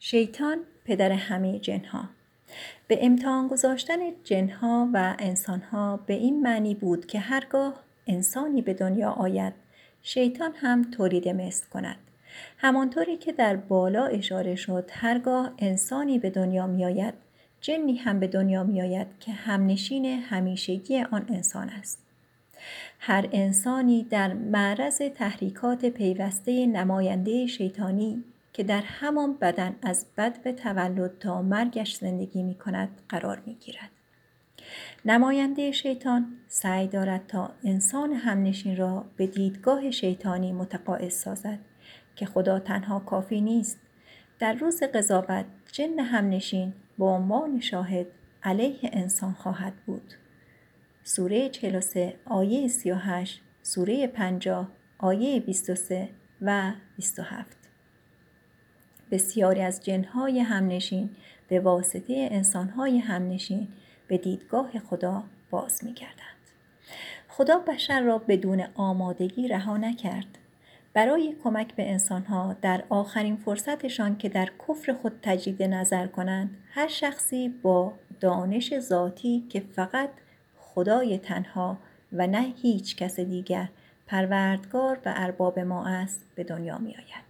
شیطان پدر همه جنها. به امتحان گذاشتن جنها و انسانها به این معنی بود که هرگاه انسانی به دنیا آید شیطان هم تولید مثل کند. همانطوری که در بالا اشاره شد هرگاه انسانی به دنیا می آید جنی هم به دنیا می آید که همنشین همیشگی آن انسان است. هر انسانی در معرض تحریکات پیوسته نماینده شیطانی که در همان بدن از بدو تولد تا مرگش زندگی می کند قرار می گیرد. نماینده شیطان سعی دارد تا انسان همنشین را به دیدگاه شیطانی متقاعد سازد که خدا تنها کافی نیست. در روز قضاوت جن همنشین به عنوان شاهد علیه انسان خواهد بود. سوره 43 آیه 38، سوره 50 آیه 23 و 27. بسیاری از جنهای همنشین به واسطه انسانهای همنشین به دیدگاه خدا باز می‌گردند. خدا بشر را بدون آمادگی رها نکرد. برای کمک به انسانها در آخرین فرصتشان که در کفر خود تجدید نظر کنند، هر شخصی با دانش ذاتی که فقط خدای تنها و نه هیچ کس دیگر پروردگار و ارباب ما است به دنیا می آید.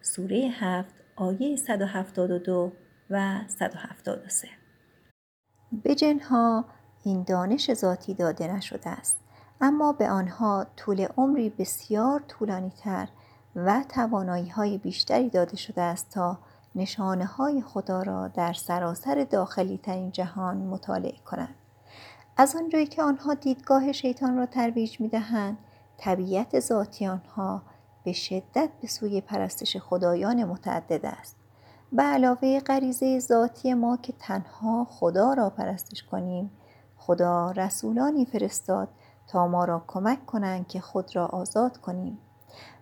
سوره 7 آیه 172 و 173. به جنها این دانش ذاتی داده نشده است، اما به آنها طول عمری بسیار طولانی تر و توانایی های بیشتری داده شده است تا نشانه های خدا را در سراسر داخلی ترین جهان مطالعه کنند. از آنجایی که آنها دیدگاه شیطان را ترویج می دهند، طبیعت ذاتی آنها به شدت به سوی پرستش خدایان متعدد است. به علاوه غریزه ذاتی ما که تنها خدا را پرستش کنیم، خدا رسولانی فرستاد تا ما را کمک کنند که خود را آزاد کنیم.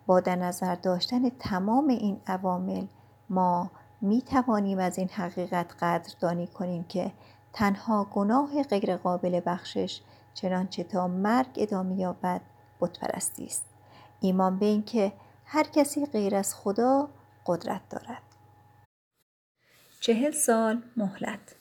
با در نظر داشتن تمام این عوامل ما می توانیم از این حقیقت قدردانی کنیم که تنها گناه غیر قابل بخشش چنانچه تا مرگ ادامه یابد بتپرستی است. ایمان به این که هر کسی غیر از خدا قدرت دارد. 40 سال مهلت.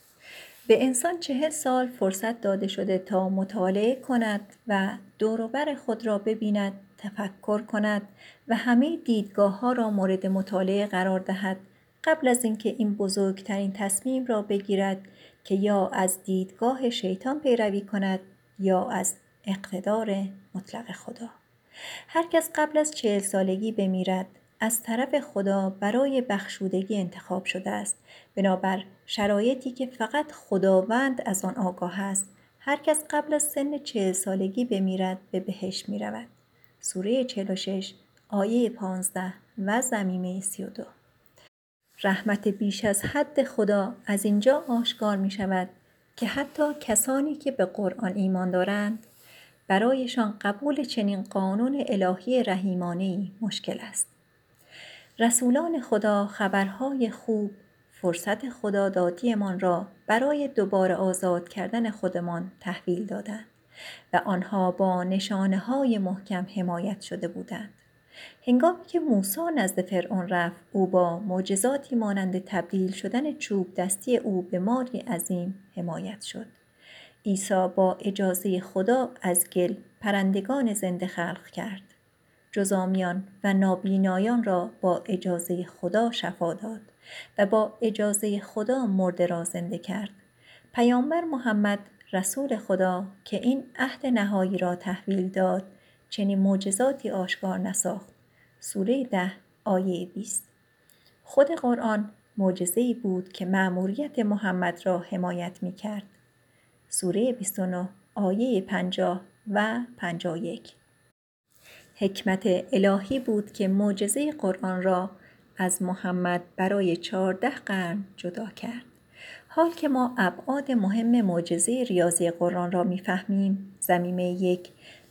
به انسان 40 سال فرصت داده شده تا مطالعه کند و دوروبر خود را ببیند، تفکر کند و همه دیدگاه ها را مورد مطالعه قرار دهد قبل از اینکه این بزرگترین تصمیم را بگیرد که یا از دیدگاه شیطان پیروی کند یا از اقتدار مطلق خدا. هر کس قبل از 40 سالگی بمیرد از طرف خدا برای بخشودگی انتخاب شده است. بنابر شرایطی که فقط خداوند از آن آگاه است، هر کس قبل از سن 40 سالگی بمیرد به بهشت می رود. سوره 46 آیه 15 و ضمیمه 32. رحمت بیش از حد خدا از اینجا آشکار می شود که حتی کسانی که به قرآن ایمان دارند برایشان قبول چنین قانون الهی رحیمانه‌ای مشکل است. رسولان خدا خبرهای خوب فرصت خدا دادیمان را برای دوباره آزاد کردن خودمان تحویل دادند و آنها با نشانه‌های محکم حمایت شده بودند. هنگامی که موسی نزد فرعون رفت، او با معجزاتی مانند تبدیل شدن چوب دستی او به ماری عظیم حمایت شد. عیسی با اجازه خدا از گل پرندگان زنده خلق کرد. جزامیان و نابینایان را با اجازه خدا شفا داد و با اجازه خدا مرده را زنده کرد. پیامبر محمد رسول خدا که این عهد نهایی را تحویل داد چنین معجزاتی آشکار نساخت. سوره 10 آیه 20. خود قرآن معجزه‌ای بود که مأموریت محمد را حمایت می کرد. سوره 29 آیه 50 و 51. حکمت الهی بود که معجزه قرآن را از محمد برای 14 قرن جدا کرد. حال که ما ابعاد مهم معجزه ریاضی قرآن را می‌فهمیم، ضمیمه 1،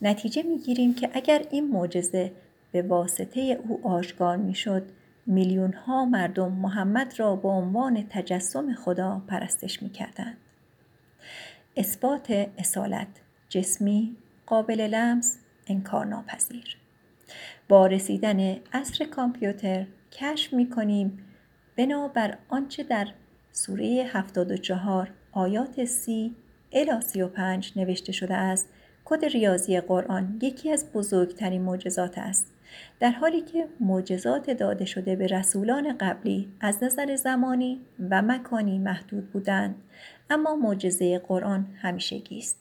نتیجه می‌گیریم که اگر این معجزه به واسطه او آشکار می‌شد، میلیون‌ها مردم محمد را به عنوان تجسم خدا پرستش می‌کردند. اثبات اصالت جسمی قابل لمس انکارناپذیر. با رسیدن عصر کامپیوتر کشف می‌کنیم بنابر آنچه در سوره 74 آیات 30 الی 35 نوشته شده است، کد ریاضی قرآن یکی از بزرگترین معجزات است، در حالی که معجزات داده شده به رسولان قبلی از نظر زمانی و مکانی محدود بودند، اما معجزه قرآن همیشگی است.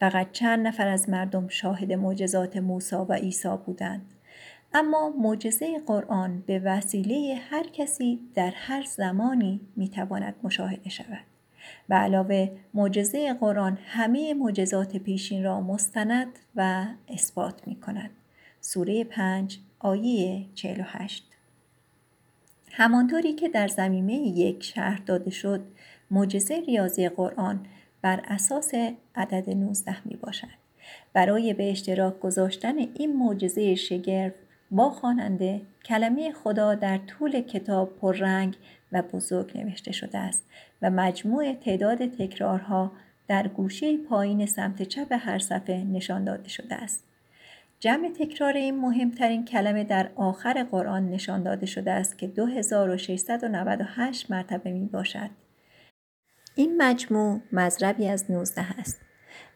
فقط چند نفر از مردم شاهد معجزات موسی و عیسی بودند، اما معجزه قرآن به وسیله هر کسی در هر زمانی میتواند مشاهده شود. به علاوه معجزه قرآن همه معجزات پیشین را مستند و اثبات می‌کند. سوره 5 آیه 48. همانطوری که در زمینه یک شهر داده شد، معجزه ریاضی قرآن بر اساس عدد 19 میباشد. برای به اشتراک گذاشتن این معجزه شگرف با خواننده، کلمه خدا در طول کتاب پررنگ و بزرگ نوشته شده است و مجموع تعداد تکرارها در گوشه پایین سمت چپ هر صفحه نشان داده شده است. جمع تکرار این مهمترین کلمه در آخر قرآن نشان داده شده است که 2698 مرتبه می باشد. این مجموع مضربی از 19 است.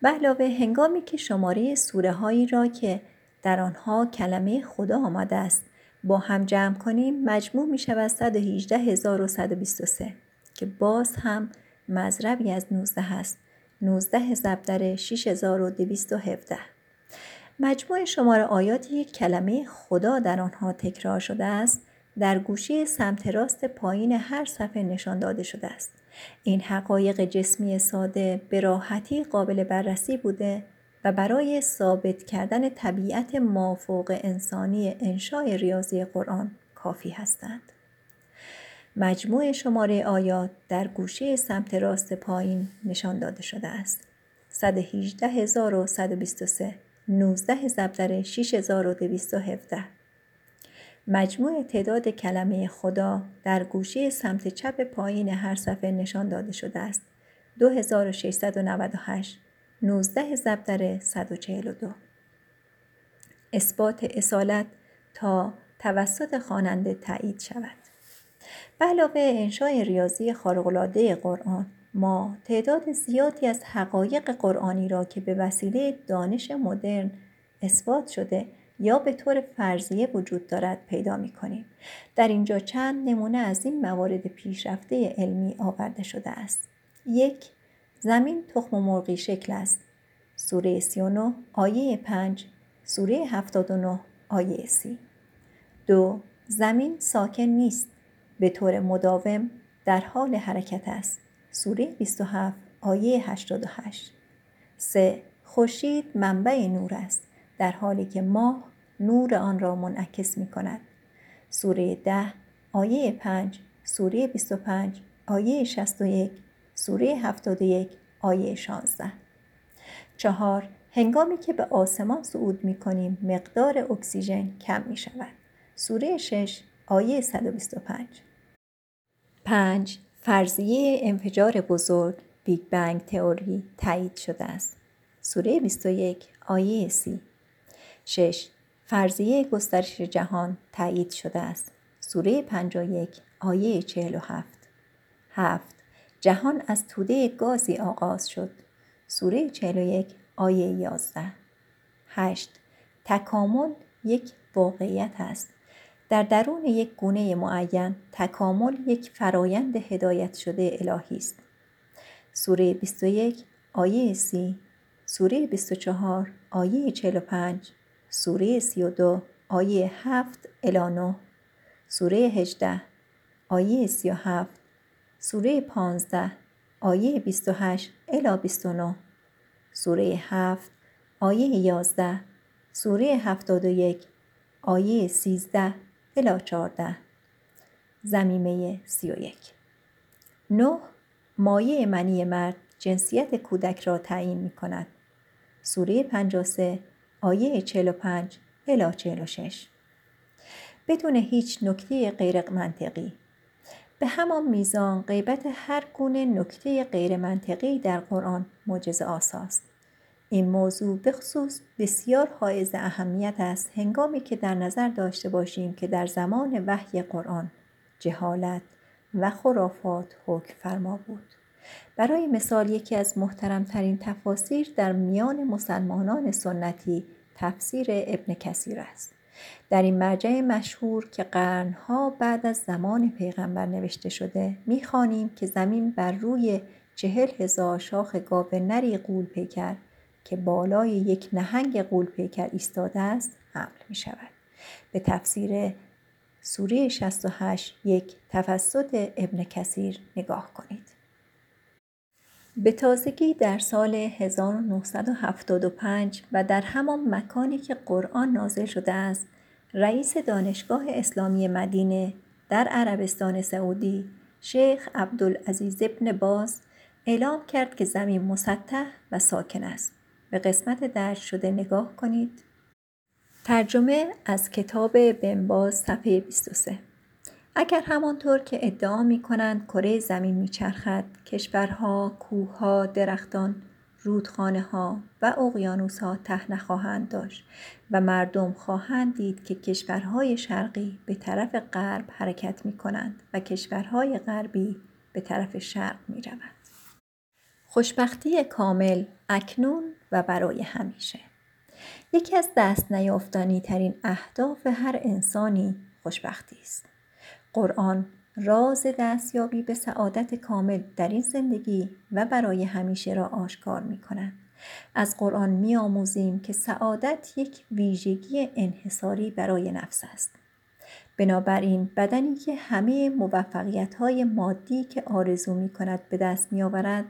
به علاوه هنگامی که شماره سوره هایی را که در آنها کلمه خدا آمده است با هم جمع کنیم، مجموع می شود 118123 که باز هم مضربی از 19 است. 19 ضرب در 6217. مجموع شمار آیاتی کلمه خدا در آنها تکرار شده است در گوشه سمت راست پایین هر صفحه نشان داده شده است. این حقایق جسمی ساده به راحتی قابل بررسی بوده و برای ثابت کردن طبیعت مافوق انسانی انشاء ریاضی قرآن کافی هستند. مجموع شماره آیات در گوشه سمت راست پایین نشان داده شده است. 118123. 19 ضرب در 6217. مجموع تعداد کلمه خدا در گوشه سمت چپ پایین هر صفحه نشان داده شده است. 2698. 19 ضرب در 142. اثبات اصالت تا توسط خواننده تایید شود. به علاوه انشاء ریاضی خارق‌العاده قرآن، ما تعداد زیادی از حقایق قرآنی را که به وسیله دانش مدرن اثبات شده یا به طور فرضیه وجود دارد پیدا می‌کنیم. در اینجا چند نمونه از این موارد پیشرفته علمی آورده شده است. 1. زمین تخم مرغی شکل است. سوره 39 آیه 5، سوره 79 آیه 30. 2. زمین ساکن نیست، به طور مداوم در حال حرکت است. سوره 27 آیه 88. 3. خورشید منبع نور است، در حالی که ماه نور آن را منعکس می کند. سوره 10 آیه 5، سوره 25 آیه 61، سوره 71 آیه 16. 4. هنگامی که به آسمان صعود می کنیم مقدار اکسیژن کم می شود. سوره 6 آیه 125. 5. فرضیه انفجار بزرگ، بیگ بنگ تئوری، تایید شده است. سوره 21 آیه 30. 6. فرضیه گسترش جهان تایید شده است. سوره 51 آیه 47. 7. جهان از توده گازی آغاز شد. سوره 41 آیه 11. 8. تکامل یک واقعیت است. در درون یک گونه معین، تکامل یک فرایند هدایت شده الهی است. سوره 21 آیه 30، سوره 24 آیه 45، سوره 32 آیه 7 الی 9، سوره 18 آیه 37، سوره 15 آیه 28 الی 29، سوره 7 آیه 11، سوره 71 آیه 13 الی 14. ضمیمه 31. 9. مایع منی مرد جنسیت کودک را تعیین می‌کند. سوره 53 آیه 45 الی 46. بدون هیچ نکته غیر منطقی. به همان میزان غیبت هر گونه نکته غیر منطقی در قرآن معجزه آساست. این موضوع به خصوص بسیار حائز اهمیت است هنگامی که در نظر داشته باشیم که در زمان وحی قرآن جهالت، و خرافات حکم فرما بود. برای مثال یکی از محترمترین تفاسیر در میان مسلمانان سنتی تفسیر ابن کثیر است. در این مرجع مشهور که قرنها بعد از زمان پیغمبر نوشته شده می‌خوانیم که زمین بر روی 40,000 شاخ گاو نری غول پیکر که بالای یک نهنگ غول پیکر ایستاده است حمل می شود. به تفسیر سوره 68 یک تفسد ابن کثیر نگاه کنید. به تازگی در سال 1975 و در همان مکانی که قرآن نازل شده است، رئیس دانشگاه اسلامی مدینه در عربستان سعودی، شیخ عبدالعزیز ابن باز اعلام کرد که زمین مسطح و ساکن است. به قسمت درج شده نگاه کنید. ترجمه از کتاب ابن باز صفحه 23. اگر همانطور که ادعا می کنند کره زمین می چرخد، کشورها، کوهها، درختان، رودخانه ها و اقیانوس ها ته نخواهند داشت و مردم خواهند دید که کشورهای شرقی به طرف غرب حرکت می کنند و کشورهای غربی به طرف شرق می روند. خوشبختی کامل اکنون و برای همیشه. یکی از دست نیافتنی ترین اهداف هر انسانی خوشبختی است. قرآن راز دستیابی به سعادت کامل در این زندگی و برای همیشه را آشکار می‌کند. از قرآن می‌آموزیم که سعادت یک ویژگی انحصاری برای نفس است. بنابراین بدنی که همه موفقیت‌های مادی که آرزو می‌کند به دست می‌آورد،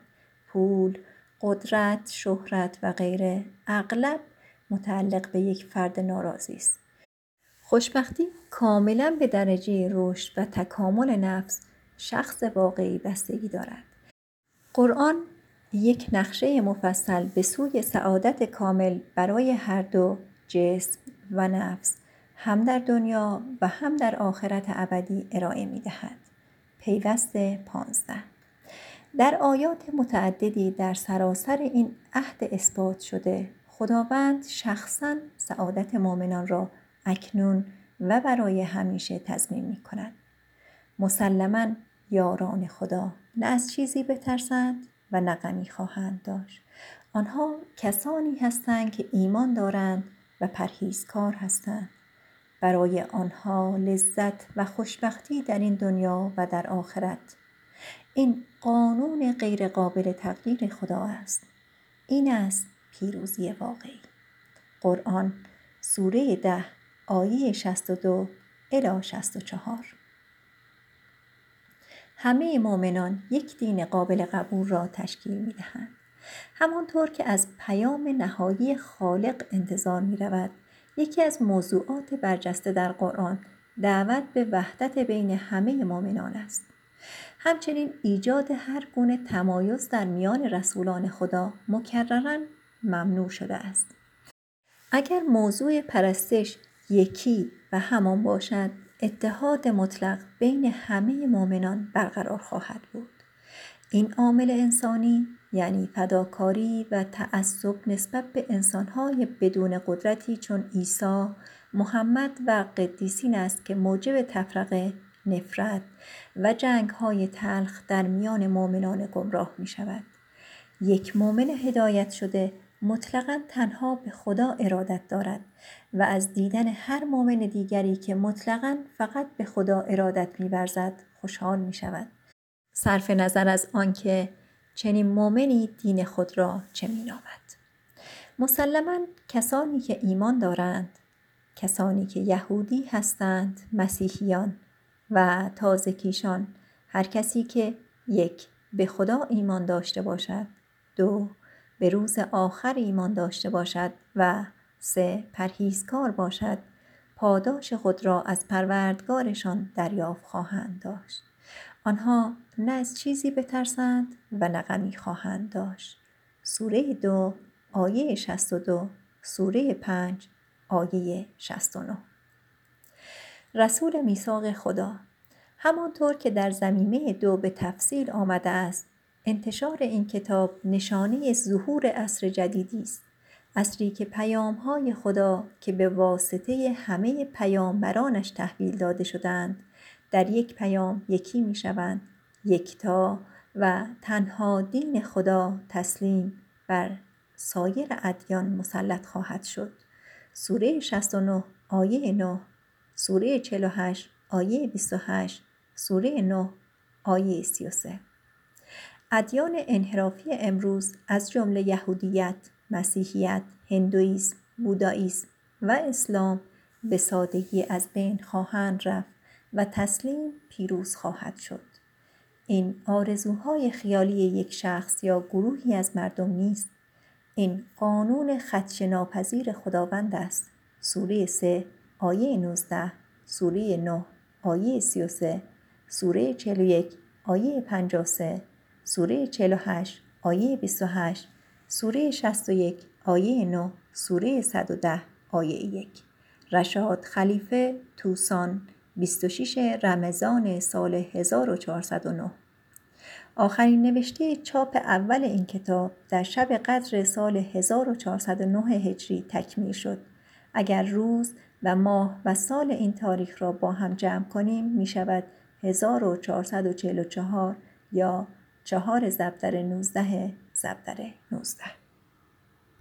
پول، قدرت، شهرت و غیره، اغلب متعلق به یک فرد ناراضی است. خوشبختی کاملا به درجه رشد و تکامل نفس شخص واقعی بستگی دارد. قرآن یک نقشه مفصل به سوی سعادت کامل برای هر دو جسم و نفس هم در دنیا و هم در آخرت ابدی ارائه می دهد. پیوست 15. در آیات متعددی در سراسر این عهد اثبات شده خداوند شخصاً سعادت مؤمنان را اکنون و برای همیشه تضمین می کند. مسلماً یاران خدا نه از چیزی بترسند و نه غمی خواهند داشت. آنها کسانی هستند که ایمان دارند و پرهیزکار هستند. برای آنها لذت و خوشبختی در این دنیا و در آخرت. این قانون غیر قابل تغییر خدا است. این است پیروزی واقعی. قرآن سوره 10 آیه 62 الی 64. همه مؤمنان یک دین قابل قبول را تشکیل می دهند. همانطور که از پیام نهایی خالق انتظار می رود، یکی از موضوعات برجسته در قرآن دعوت به وحدت بین همه مؤمنان است. همچنین ایجاد هر گونه تمایز در میان رسولان خدا مکرراً ممنوع شده است. اگر موضوع پرستش یکی و همان باشد، اتحاد مطلق بین همه مؤمنان برقرار خواهد بود. این عامل انسانی یعنی فداکاری و تعصب نسبت به انسان‌های بدون قدرتی چون عیسی، محمد و قدیسین است که موجب تفرقه، نفرت و جنگ‌های تلخ در میان مؤمنان گمراه می‌شود. یک مؤمن هدایت شده مطلقاً تنها به خدا ارادت دارد و از دیدن هر مؤمن دیگری که مطلقاً فقط به خدا ارادت می‌ورزد خوشحال می‌شود، صرف نظر از آنکه چنین مؤمنی دین خود را چه می‌نامد. مسلماً کسانی که ایمان دارند، کسانی که یهودی هستند، مسیحیان و تازه کیشان، هر کسی که یک به خدا ایمان داشته باشد، دو به روز آخر ایمان داشته باشد و سه پرهیزکار باشد، پاداش خود را از پروردگارشان دریافت خواهند داشت. آنها نه از چیزی بترسند و نه غمی خواهند داشت. سوره 2 آیه 62، سوره 5 آیه 69. رسول میثاق خدا. همانطور که در زمیمه 2 به تفصیل آمده است، انتشار این کتاب نشانه ظهور عصر جدیدی است. عصری که پیام‌های خدا که به واسطه همه پیامبرانش تحویل داده شدند، در یک پیام یکی می شوند، یکتا و تنها دین خدا تسلیم بر سایر ادیان مسلط خواهد شد. سوره 69 آیه 9، سوره 48 آیه 28، سوره 9 آیه 33. ادیان انحرافی امروز از جمله یهودیت، مسیحیت، هندوئیسم، بودائیسم و اسلام به سادگی از بین خواهند رفت و تسلیم پیروز خواهد شد. این آرزوهای خیالی یک شخص یا گروهی از مردم نیست. این قانون خدشه‌ناپذیر خداوند است. سوره 3 آیه 19، سوره 9 آیه 33، سوره 41 آیه 53، سوره 48 آیه 28، سوره 61 آیه 9، سوره 110 آیه 1. رشاد خلیفه، توسان، 26 رمضان سال 1409. آخرین نوشته چاپ اول این کتاب در شب قدر سال 1409 هجری تکمیل شد. اگر روز و ماه و سال این تاریخ را با هم جمع کنیم می شود 1444 یا 4 زبدر 19 زبدر 19.